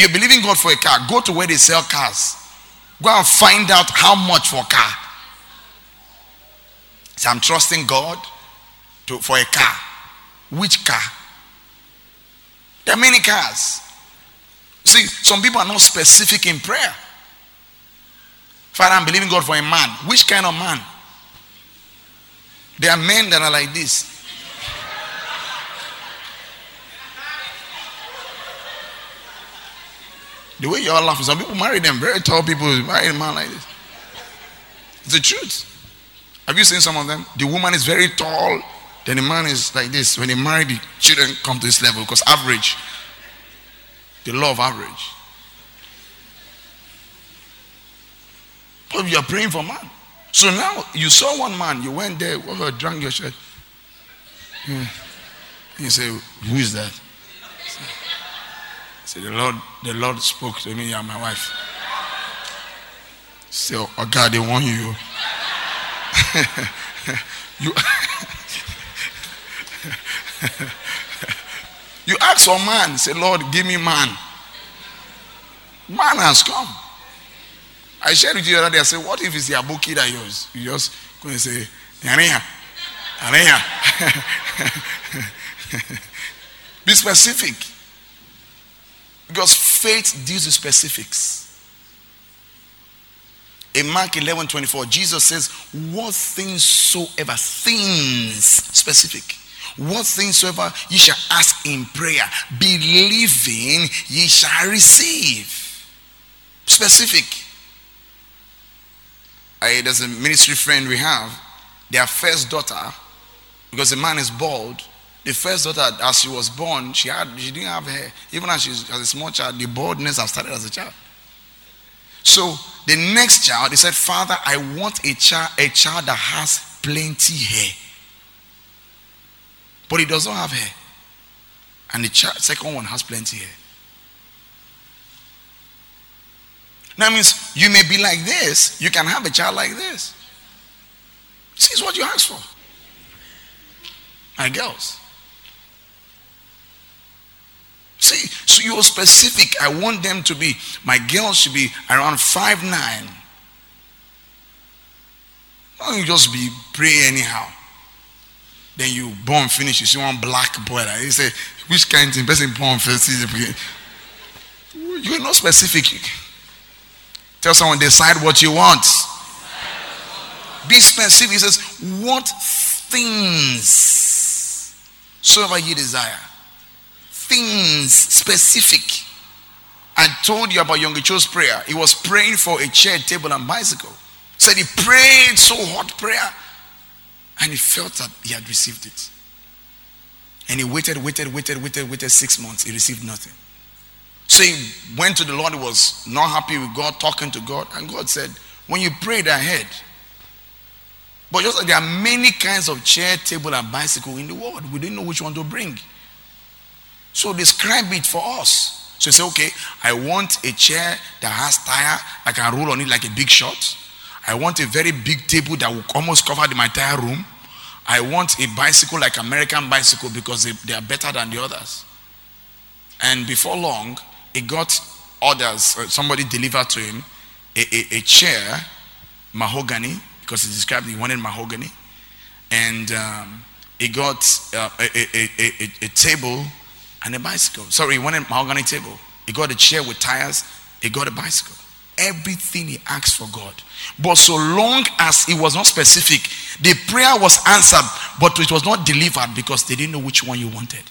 You believe in God for a car, go to where they sell cars. Go and find out how much for a car. So I'm trusting God for a car. Which car? There are many cars. See, some people are not specific in prayer. Father, I'm believing God for a man. Which kind of man? There are men that are like this. The way you all laugh, some people marry them, very tall people marry a man like this. It's the truth. Have you seen some of them? The woman is very tall, then the man is like this. When they marry, the children come to this level because average. They love average. But you are praying for man. So now you saw one man, you went there, drank your shirt. You say, who is that? Say, the Lord spoke to me and my wife. Say, oh God, they want you. You ask for man. Say, Lord, give me man. Man has come. I shared with you the other day. I said, what if it's the aboki that yours? You just go and say, be specific. Because faith deals with specifics. In Mark 11, 24, Jesus says, what things soever, things specific, what things soever ye shall ask in prayer, believing ye shall receive. Specific. There's a ministry friend we have, their first daughter, because the man is bald. The first daughter, as she was born, she didn't have hair. Even as a small child, the baldness had started as a child. So the next child, they said, Father, I want a child that has plenty hair. But he does not have hair. And the second one has plenty hair. That means you may be like this, you can have a child like this. This is what you ask for. My girls. See, so you're specific. I want them to be, my girls should be around 5'9". Don't just be pray anyhow. Then you born finish, you see one black boy. Like, you say, which kind of thing? Person born first. You're not specific. Tell someone, decide what you want. Be specific. He says, what things soever you desire. Things specific. I told you about Young Cho's prayer. He was praying for a chair, table, and bicycle. Said he prayed so hot prayer, and he felt that he had received it. And he waited 6 months. He received nothing. So he went to the Lord. He was not happy with God, talking to God, and God said, "When you prayed, I heard." But just like there are many kinds of chair, table, and bicycle in the world. We didn't know which one to bring. So describe it for us. So you say, okay, I want a chair that has tire. I can roll on it like a big shot. I want a very big table that will almost cover my entire room. I want a bicycle like American bicycle because they are better than the others. And before long, he got orders. Somebody delivered to him a chair, mahogany, because he described he wanted mahogany. And he got a table and a bicycle. Sorry, he wanted mahogany table. He got a chair with tires. He got a bicycle. Everything he asked for God. But so long as it was not specific, the prayer was answered, but it was not delivered because they didn't know which one you wanted.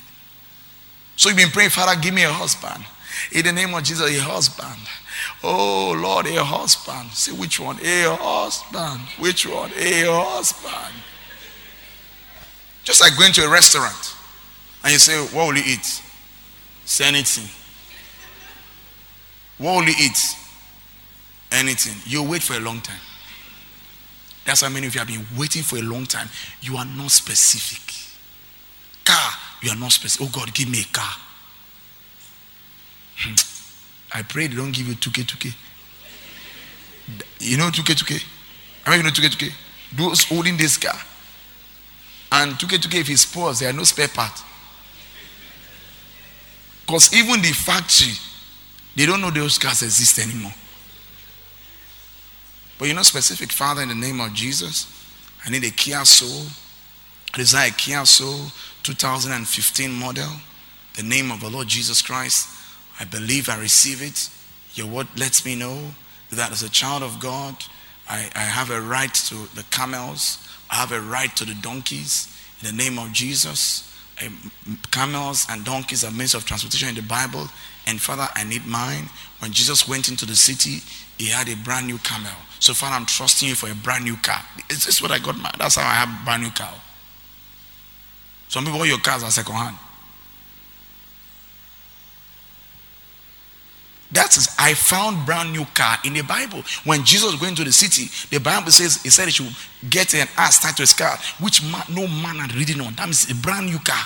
So you've been praying, Father, give me a husband. In the name of Jesus, a husband. Oh Lord, a husband. See which one? A husband. Which one? A husband. Just like going to a restaurant. And you say, what will you eat? Say anything. What will you eat? Anything. You wait for a long time. That's how many of you have been waiting for a long time. You are not specific. Car, you are not specific. Oh God, give me a car. I pray they don't give you 2K. You know 2K? I mean, you know 2K? Those holding this car. And 2K, if he spoils, there are no spare parts. Because even the factory, They don't know those cars exist anymore. But you know, specific, Father, in the name of Jesus, I need a Kia Soul. I desire a Kia Soul 2015 model. The name of the Lord Jesus Christ. I believe I receive it. Your word lets me know that as a child of God, I have a right to the camels. I have a right to the donkeys. In the name of Jesus, camels and donkeys are means of transportation in the Bible. And Father, I need mine. When Jesus went into the city, he had a brand new camel. So Father, I'm trusting you for a brand new car. Is this what I got? That's how I have a brand new car. Some people, all your cars are second hand. That is, I found brand new car in the Bible. When Jesus was going to the city, the Bible says, he said he should get an ass tied to his car, which no man had ridden on. That means a brand new car.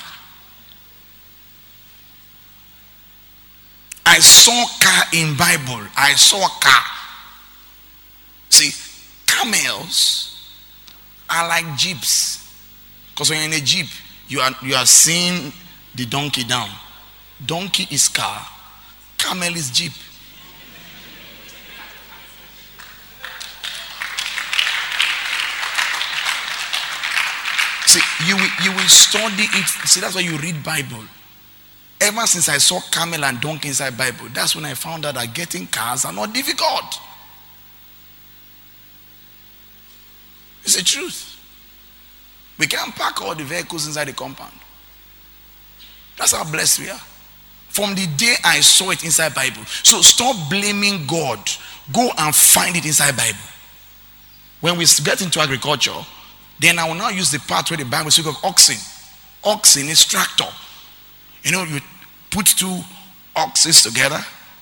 I saw car in Bible. I saw car. See, camels are like jeeps. Because when you're in a jeep, you are seeing the donkey down. Donkey is car. Camel is jeep. See, you will study it. See, that's why you read Bible. Ever since I saw camel and donkey inside Bible, that's when I found out that getting cars are not difficult. It's the truth. We can't park all the vehicles inside the compound. That's how blessed we are. From the day I saw it inside Bible. So stop blaming God. Go and find it inside Bible. When we get into agriculture, then I will now use the part where the Bible speaks of oxen. Oxen is tractor. You know, you put two oxes together,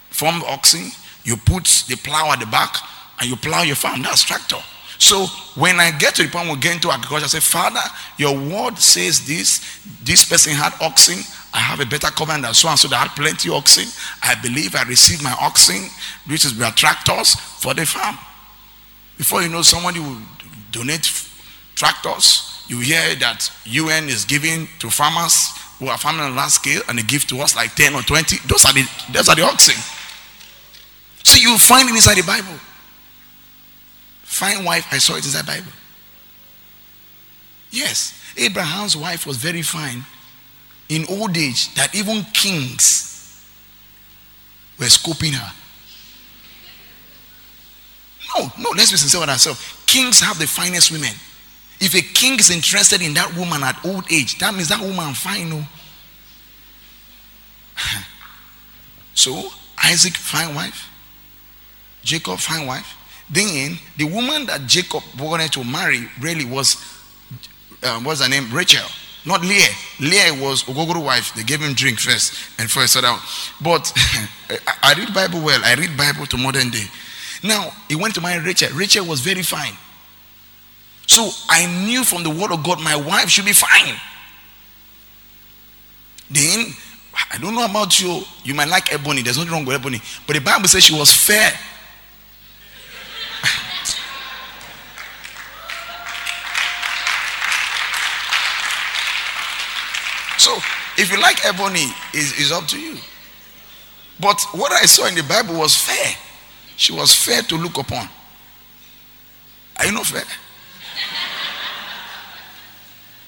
form the oxen, you put the plow at the back, and you plow your farm. That's tractor. So when I get to the point where we get into agriculture, I say, Father, your word says this. This person had oxen. I have a better covenant than so and so that had plenty of oxen. I believe I received my oxen, which is their tractors for the farm. Before you know, somebody will donate tractors. You hear that UN is giving to farmers who are farming on large scale, and they give to us like 10 or 20. Those are the oxen. So you find it inside the Bible. Fine wife, I saw it inside the Bible. Yes, Abraham's wife was very fine. In old age, that even kings were scoping her. No, let's be sincere with ourselves. Kings have the finest women. If a king is interested in that woman at old age, that means that woman fine. No. So Isaac, fine wife. Jacob, fine wife. Then the woman that Jacob wanted to marry really was what's her name? Rachel. Not Leah. Leah was Ogogoro wife. They gave him drink first and first set out. But I read Bible well. I read Bible to modern day. Now, he went to marry Rachel. Rachel was very fine. So I knew from the word of God, my wife should be fine. Then, I don't know about you. You might like ebony. There's nothing wrong with ebony. But the Bible says she was fair. So, if you like ebony, it's up to you. But what I saw in the Bible was fair. She was fair to look upon. Are you not fair?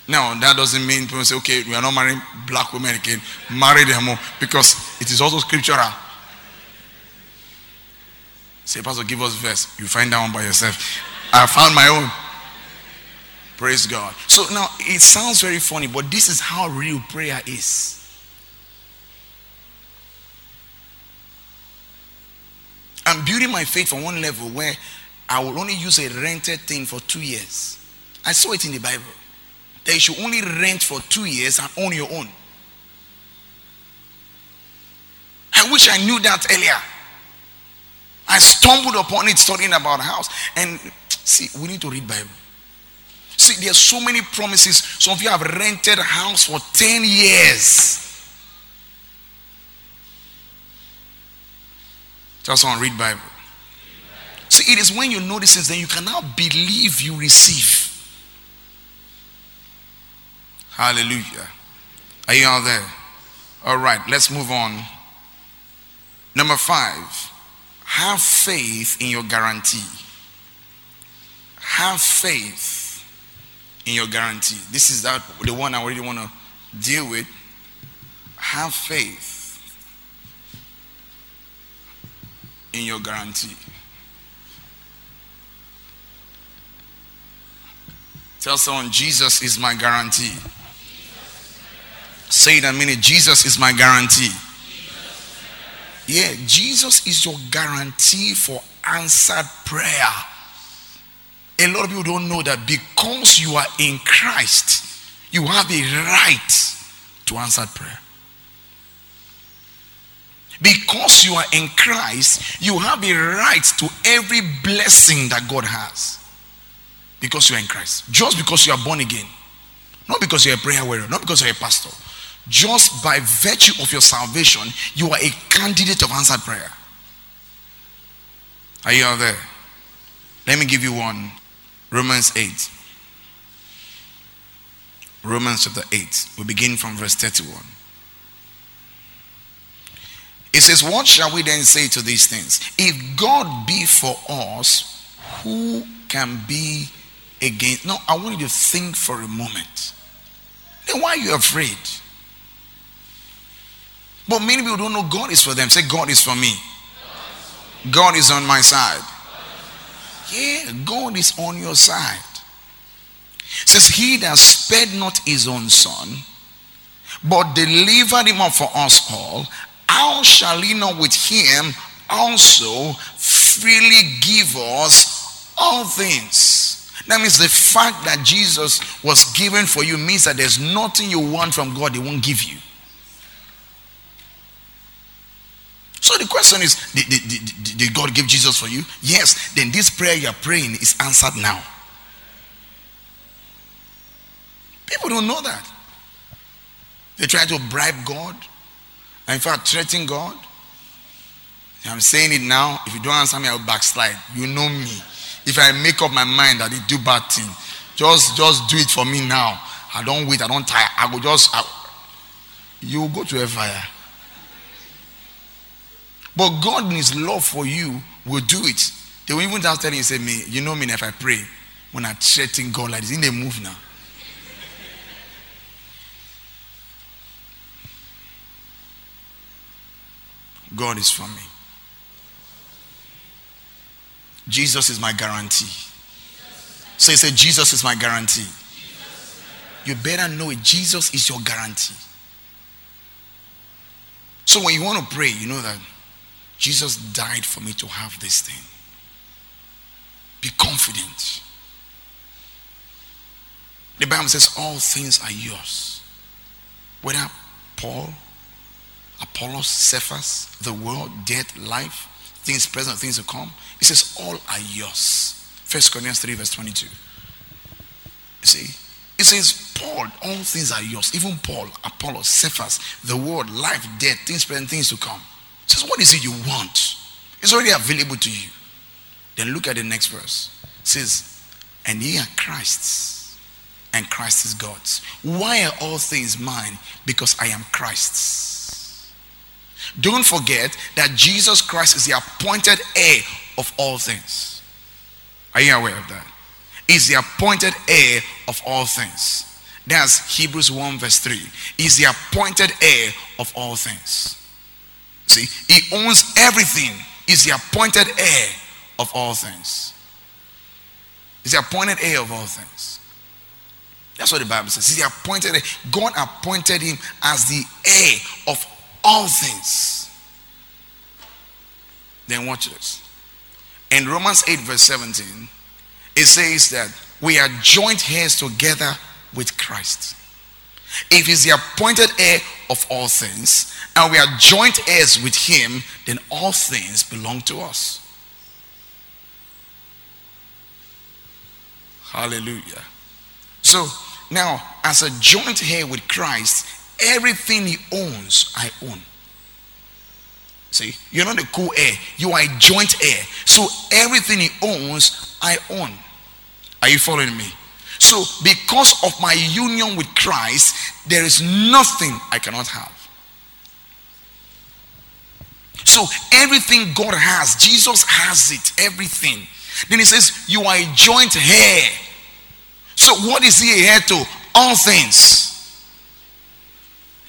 Now, that doesn't mean people say, okay, we are not marrying black women again. Marry them all, because it is also scriptural. Say, Pastor, give us verse. You find that one by yourself. I found my own. Praise God. So now, it sounds very funny, but this is how real prayer is. I'm building my faith on one level where I will only use a rented thing for 2 years. I saw it in the Bible. That you should only rent for 2 years and own your own. I wish I knew that earlier. I stumbled upon it studying about a house. And see, we need to read Bible. See, there are so many promises. Some of you have rented a house for 10 years. Tell someone, read Bible. See, it is when you know these things, then you can now believe you receive. Hallelujah. Are you out there? All right, let's move on. Number 5, have faith in your guarantee. Have faith in your guarantee. This is that the one I really want to deal with. Have faith in your guarantee. Tell someone, Jesus is my guarantee. Say it a minute. Jesus is my guarantee. Yeah, Jesus is your guarantee for answered prayer. A lot of people don't know that because you are in Christ, you have the right to answered prayer. Because you are in Christ, you have the right to every blessing that God has. Because you are in Christ. Just because you are born again. Not because you are a prayer warrior. Not because you are a pastor. Just by virtue of your salvation, you are a candidate of answered prayer. Are you out there? Let me give you one. Romans 8. Romans chapter 8. We begin from verse 31. It says, what shall we then say to these things? If God be for us, who can be against? Now, I want you to think for a moment. Then why are you afraid? But many people don't know God is for them. Say, God is for me. God is on my side. Yeah, God is on your side. It says, he that spared not his own son, but delivered him up for us all, how shall he not with him also freely give us all things? That means the fact that Jesus was given for you means that there's nothing you want from God he won't give you. So the question is, did God give Jesus for you? Yes. Then this prayer you are praying is answered now. People don't know that. They try to bribe God. And in fact, threaten God. I'm saying it now. If you don't answer me, I will backslide. You know me. If I make up my mind that I do bad thing, just do it for me now. I don't wait. I don't tire. You will go to a fire. But God in his love for you will do it. They will even just tell you and say, me, you know me, if I pray, when I threaten God like this, in they move now. God is for me. Jesus is my guarantee. So you say, Jesus is my guarantee. You better know it. Jesus is your guarantee. So when you want to pray, you know that Jesus died for me to have this thing. Be confident. The Bible says all things are yours. Whether Paul, Apollos, Cephas, the world, death, life, things present, things to come. It says all are yours. 1 Corinthians 3 verse 22. You see? It says, Paul, all things are yours. Even Paul, Apollos, Cephas, the world, life, death, things present, things to come. It says, what is it you want? It's already available to you. Then look at the next verse. It says, and ye are Christ's, and Christ is God's. Why are all things mine? Because I am Christ's. Don't forget that Jesus Christ is the appointed heir of all things. Are you aware of that? Is the appointed heir of all things. That's Hebrews 1 verse 3. Is the appointed heir of all things. See, he owns everything. Is the appointed heir of all things. Is the appointed heir of all things. That's what the Bible says. He's the appointed heir. God appointed him as the heir of all things. Then watch this. In Romans 8 verse 17, it says that we are joint heirs together with Christ. If he's the appointed heir of all things, and we are joint heirs with him, then all things belong to us. Hallelujah. So, now, as a joint heir with Christ, everything he owns, I own. See, you're not a co-heir. You are a joint heir. So, everything he owns, I own. Are you following me? So, because of my union with Christ, there is nothing I cannot have. So everything God has, Jesus has it, everything. Then he says, you are a joint heir. So what is he a heir to? All things.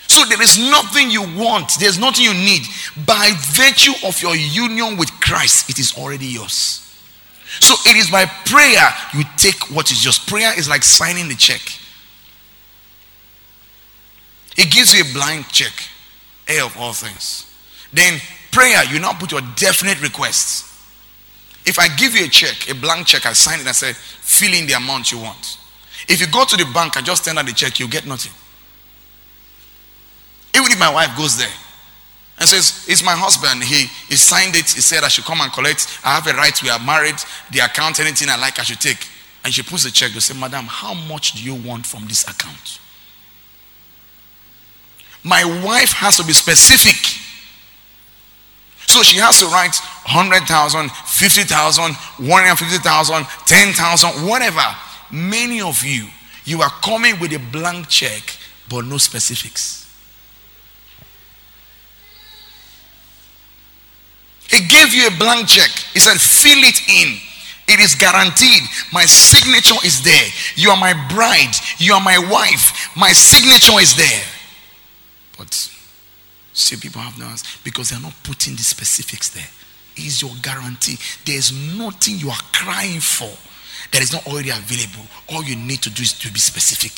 So there is nothing you want, there's nothing you need. By virtue of your union with Christ, it is already yours. So it is by prayer you take what is yours. Prayer is like signing the check. It gives you a blank check, heir of all things. Then prayer, you now put your definite requests. If I give you a check, a blank check, I sign it and I say, fill in the amount you want. If you go to the bank and just send out the check, you get nothing. Even if my wife goes there and says, it's my husband, he signed it, he said I should come and collect, I have a right, we are married, the account, anything I like I should take. And she puts the check, they say, madam, how much do you want from this account? My wife has to be specific. So she has to write 100,000, 50,000, 150,000, 10,000, whatever. Many of you are coming with a blank check, but no specifics. He gave you a blank check. He said, fill it in. It is guaranteed. My signature is there. You are my bride. You are my wife. My signature is there. But see, people have no answer because they are not putting the specifics there. It is your guarantee. There is nothing you are crying for that is not already available. All you need to do is to be specific.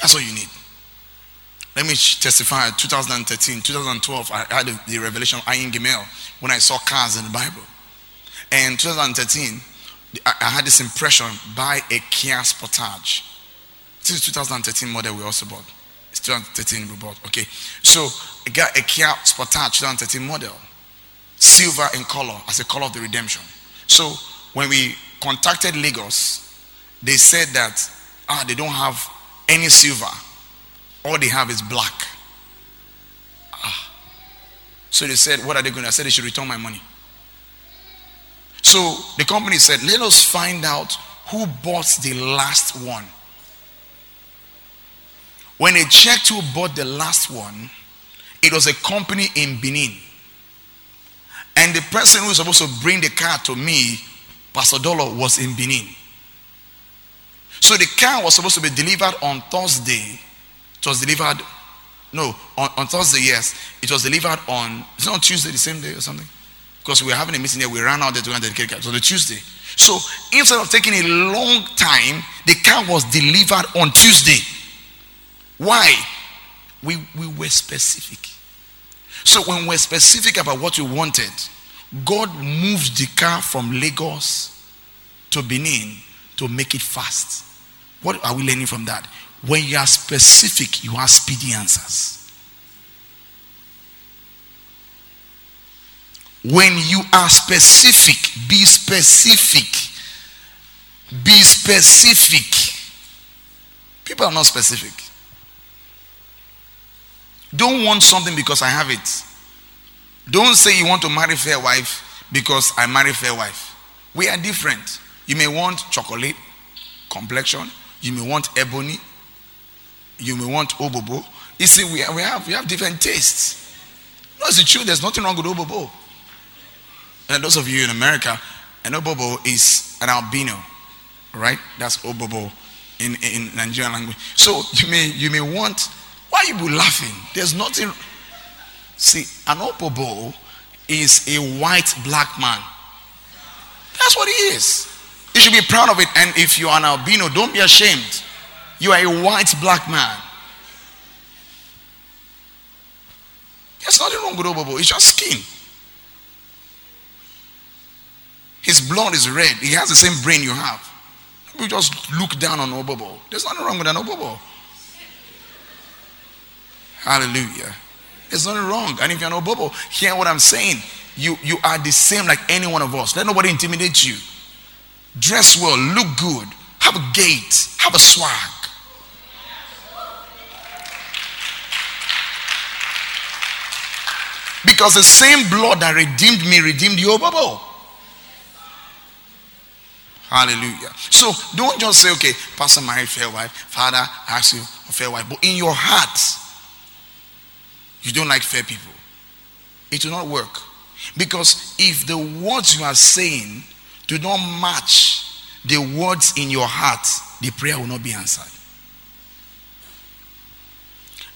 That's all you need. Let me testify. 2013, 2012, I had the revelation of Ayin Gimel when I saw cars in the Bible. And 2013, I had this impression, buy a Kia Sportage. This is 2013 model we also bought. It's 2013 we bought. Okay. So I got a Kia Sportage 2013 model. Silver in color, as a color of the redemption. So when we contacted Lagos, they said that they don't have any silver. All they have is black. So they said, what are they going to do? I said, they should return my money. So the company said, let us find out who bought the last one. When they checked who bought the last one, it was a company in Benin. And the person who was supposed to bring the car to me, Pastor Dolo, was in Benin. So the car was supposed to be delivered on Thursday. It was delivered, on Thursday, yes. It was delivered on, it's not Tuesday, the same day or something? Because we were having a meeting there, we ran out there to dedicate the car. So the Tuesday. So instead of taking a long time, the car was delivered on Tuesday. Why? We were specific. So when we're specific about what we wanted, God moved the car from Lagos to Benin to make it fast. What are we learning from that? When you are specific, you have speedy answers. When you are specific, be specific. Be specific. People are not specific. Don't want something because I have it. Don't say you want to marry fair wife because I marry fair wife. We are different. You may want chocolate, complexion. You may want ebony. You may want obobo. You see, we have different tastes. No, it's the truth. There's nothing wrong with obobo. And those of you in America, an obobo is an albino, right? That's obobo in Nigerian language. So you may want. Why are you laughing? There's nothing. See, an obobo is a white black man. That's what he is. You should be proud of it. And if you are an albino, don't be ashamed. You are a white black man. There's nothing wrong with obobo. It's just skin. His blood is red. He has the same brain you have. You just look down on obobo. There's nothing wrong with an obobo. Hallelujah. There's nothing wrong. And if you're an obobo, hear what I'm saying. You are the same like any one of us. Let nobody intimidate you. Dress well. Look good. Have a gait. Have a swag. Because the same blood that redeemed me redeemed the obobo. Hallelujah. So don't just say, okay, Pastor married fair wife. Father asked you for fair wife. But in your heart, you don't like fair people, it will not work. Because if the words you are saying do not match the words in your heart, the prayer will not be answered.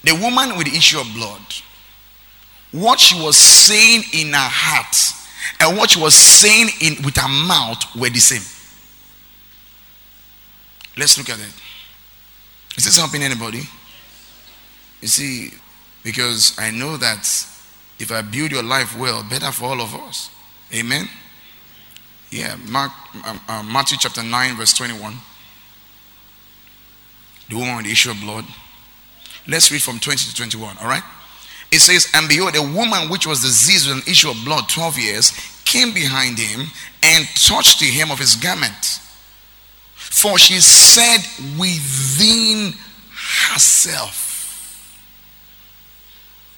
The woman with the issue of blood, what she was saying in her heart and what she was saying with her mouth were the same. Let's look at it. Is this helping anybody? You see, because I know that if I build your life well, better for all of us. Amen? Yeah, Matthew chapter 9 verse 21. The woman with the issue of blood. Let's read from 20 to 21, all right? It says, and behold, a woman which was diseased with an issue of blood 12 years came behind him and touched the hem of his garment. For she said within herself.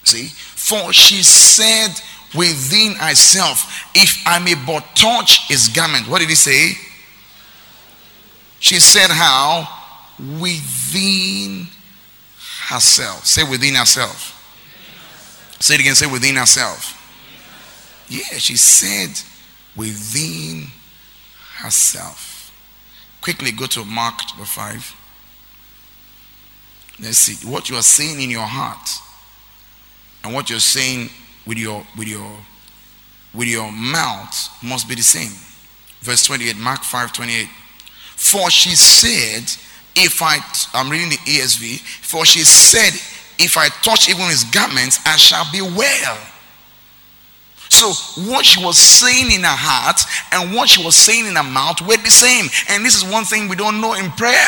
See? For she said within herself, if I may but touch his garment. What did he say? She said how? Within herself. Say within herself. Say it again. Say within herself. Yeah, she said within herself. Quickly go to Mark 5. Let's see. What you are saying in your heart and what you're saying with your mouth must be the same. Verse 28, Mark 5:28. For she said, I'm reading the ESV. For she said, if I touch even his garments, I shall be well. So what she was saying in her heart and what she was saying in her mouth were the same. And this is one thing we don't know in prayer.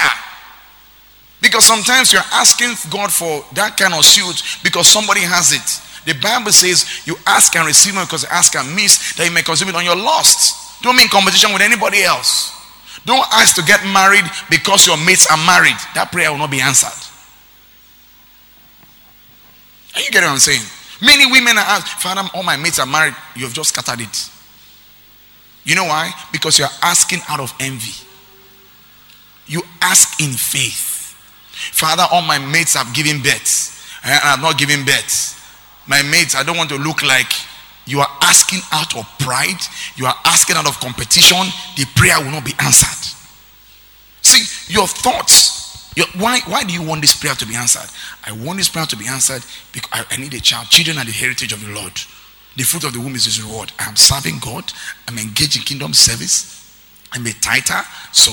Because sometimes you're asking God for that kind of suit because somebody has it. The Bible says you ask and receive it because you ask and miss, that you may consume it on your lust. Don't be in competition with anybody else. Don't ask to get married because your mates are married. That prayer will not be answered. Are you getting what I'm saying? Many women are asked, Father, all my mates are married. You have just scattered it. You know why? Because you are asking out of envy. You ask in faith. Father, all my mates have given birth. I have not given birth. My mates, I don't want to look like. You are asking out of pride. You are asking out of competition. The prayer will not be answered. See, your thoughts. Why do you want this prayer to be answered? I want this prayer to be answered because I need a child. Children are the heritage of the Lord. The fruit of the womb is his reward. I am serving God. I'm engaged in kingdom service. I'm a tither, so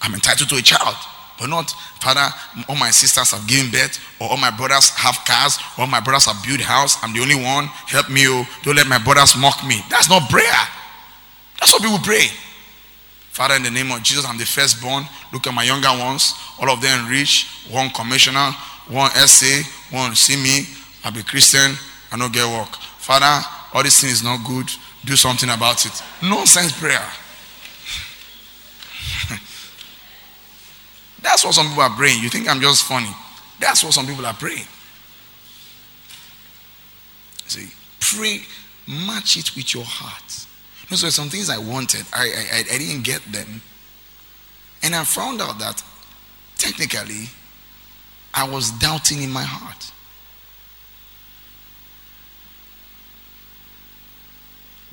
I'm entitled to a child. But not, Father, all my sisters have given birth, or all my brothers have cars, or all my brothers have built house. I'm the only one. Help me, oh! Don't let my brothers mock me. That's not prayer. That's what people pray. Father, in the name of Jesus, I'm the firstborn. Look at my younger ones. All of them rich. One commissioner, one SA, one see me. I'll be Christian. I don't get work. Father, all this thing is not good. Do something about it. Nonsense prayer. That's what some people are praying. You think I'm just funny? That's what some people are praying. See, pray, match it with your heart. You know, so some things I wanted, I didn't get them. And I found out that technically, I was doubting in my heart.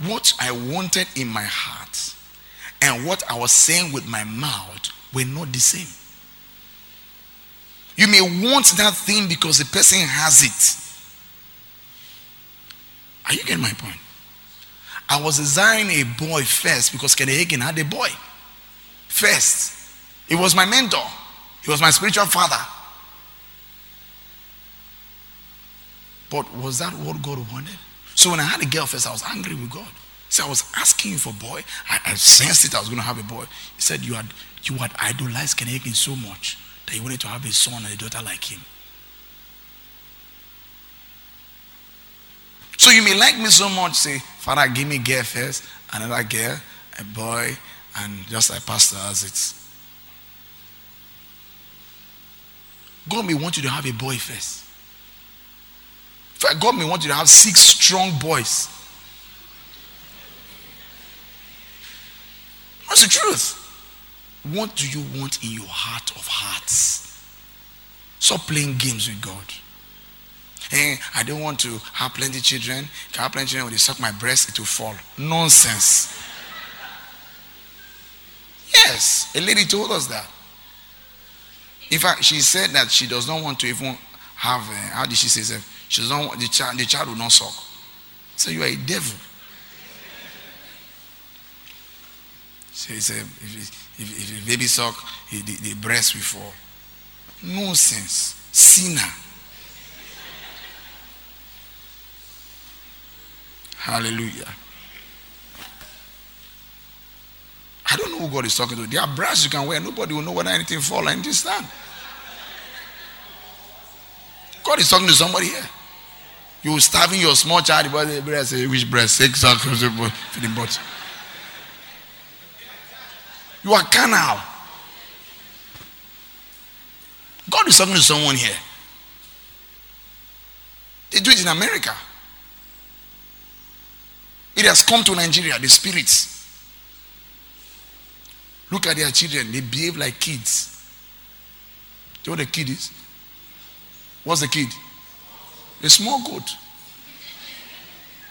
What I wanted in my heart and what I was saying with my mouth were not the same. You may want that thing because the person has it. Are you getting my point? I was desiring a boy first because Ken Hagen had a boy first. He was my mentor. He was my spiritual father. But was that what God wanted? So when I had a girl first, I was angry with God. So I was asking you for a boy. I sensed it. I was going to have a boy. He said, you had idolized Ken Hagen so much that you wanted to have a son and a daughter like him. So you may like me so much, say, Father, give me girl first, another girl, a boy, and just like pastor has it. God may want you to have a boy first. In fact, God may want you to have 6 strong boys. What's the truth? What do you want in your heart of hearts? Stop playing games with God. Hey, I don't want to have plenty children. If I have plenty children, when they suck my breast, it will fall. Nonsense. Yes, a lady told us that. In fact, she said that she does not want to even have, how did she say that? She does not want, the child will not suck. So you are a devil. She said, if the baby suck, the breast will fall. Nonsense. Sinner. Hallelujah. I don't know who God is talking to. There are brass you can wear. Nobody will know whether anything falls or anything stands. God is talking to somebody here. You were starving your small child. The breast, which breast? Exactly. You are carnal. God is talking to someone here. They do it in America. It has come to Nigeria, the spirits. Look at their children. They behave like kids. Do you know what a kid is? What's a kid? A small goat.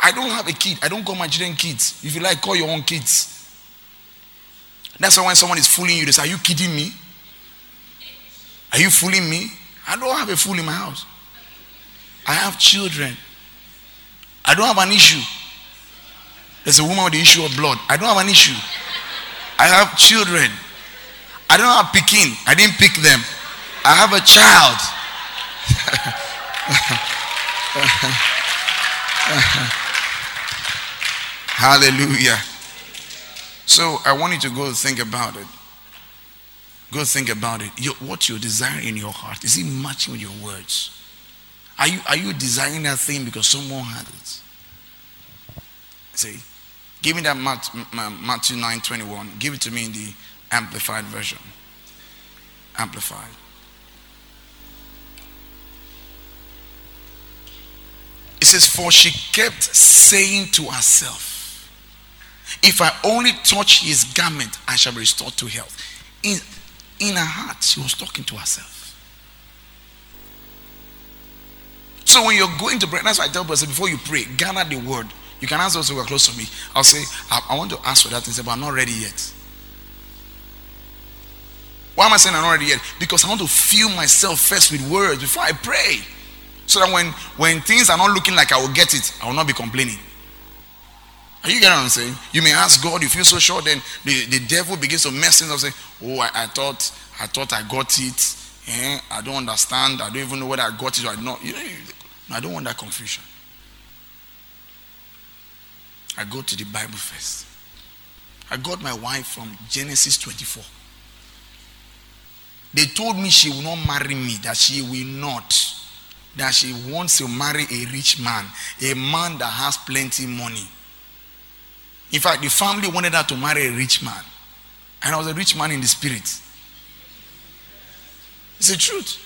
I don't have a kid. I don't call my children kids. If you like, call your own kids. That's why when someone is fooling you, they say, are you kidding me? Are you fooling me? I don't have a fool in my house. I have children. I don't have an issue. There's a woman with the issue of blood. I don't have an issue. I have children. I don't have picking. I didn't pick them. I have a child. Hallelujah. So I want you to go think about it. Go think about it. What you desire in your heart, is it matching with your words? Are you desiring that thing because someone had it? See, give me that Matthew 9:21. Give it to me in the Amplified version. Amplified. It says, for she kept saying to herself, if I only touch his garment, I shall be restored to health. In her heart, she was talking to herself. So when you're going to pray, that's why I tell people, before you pray, gather the word. You can ask those who are close to me. I'll say, I want to ask for that thing, but I'm not ready yet. Why am I saying I'm not ready yet? Because I want to fill myself first with words before I pray. So that when things are not looking like I will get it, I will not be complaining. Are you getting what I'm saying? You may ask God, you feel so sure, then the devil begins to mess things up and say, oh, I thought I got it. I don't understand. I don't even know whether I got it or not. I don't want that confusion. I go to the Bible first. I got my wife from Genesis 24. They told me she will not marry me, that she wants to marry a rich man, a man that has plenty of money. In fact, the family wanted her to marry a rich man. And I was a rich man in the spirit. It's the truth.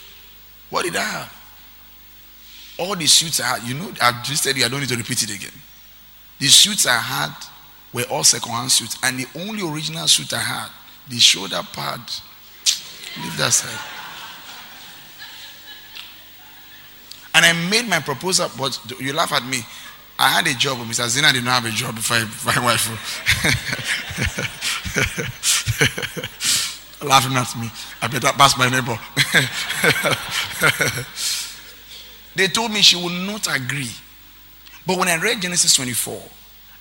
What did I have? All the suits I had, you know, I've just said it, I don't need to repeat it again. The suits I had were all second-hand suits, and the only original suit I had, the shoulder pad, leave that side. And I made my proposal, but you laugh at me. I had a job, but Mr. Zina did not have a job before my wife. Laughing at me. I better pass my neighbor. They told me she would not agree. But when I read Genesis 24,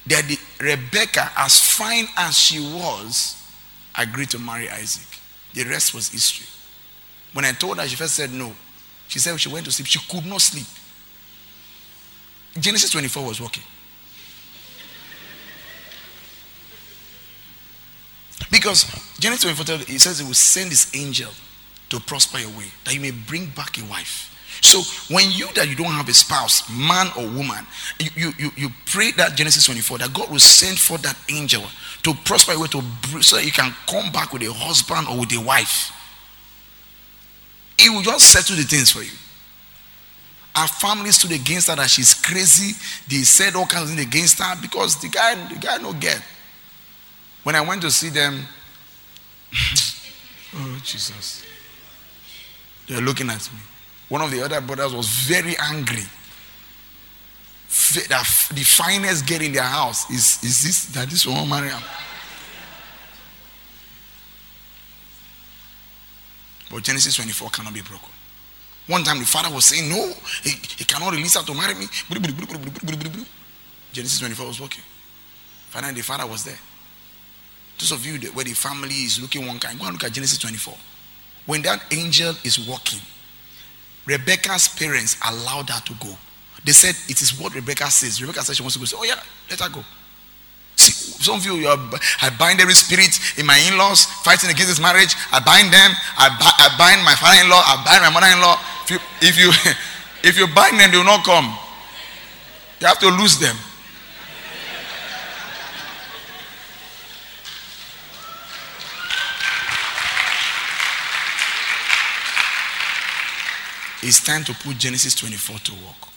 that Rebecca, as fine as she was, agreed to marry Isaac. The rest was history. When I told her, she first said no. She said she went to sleep. She could not sleep. Genesis 24 was working. Because Genesis 24, it says he will send his angel to prosper your way, that you may bring back a wife. So when you don't have a spouse, man or woman, you pray that Genesis 24, that God will send forth that angel to prosper you, so that you can come back with a husband or with a wife. He will just settle the things for you. Our family stood against her, that she's crazy. They said all kinds of things against her because the guy no get. When I went to see them, oh Jesus, they're looking at me. One of the other brothers was very angry. the finest girl in their house is this, that this one marry him. But Genesis 24 cannot be broken. One time the father was saying, no, he cannot release her to marry me. Genesis 24 was working. Finally, the father was there. Those of you that, where the family is looking one kind, go and look at Genesis 24. When that angel is walking, Rebecca's parents allowed her to go. They said, it is what Rebecca says. Rebecca said she wants to go. She said, oh yeah, let her go. Some of you, I bind every spirit in my in-laws fighting against this marriage. I bind them. I bind my father-in-law. I bind my mother-in-law. If you bind them, they will not come. You have to lose them. It's time to put Genesis 24 to work.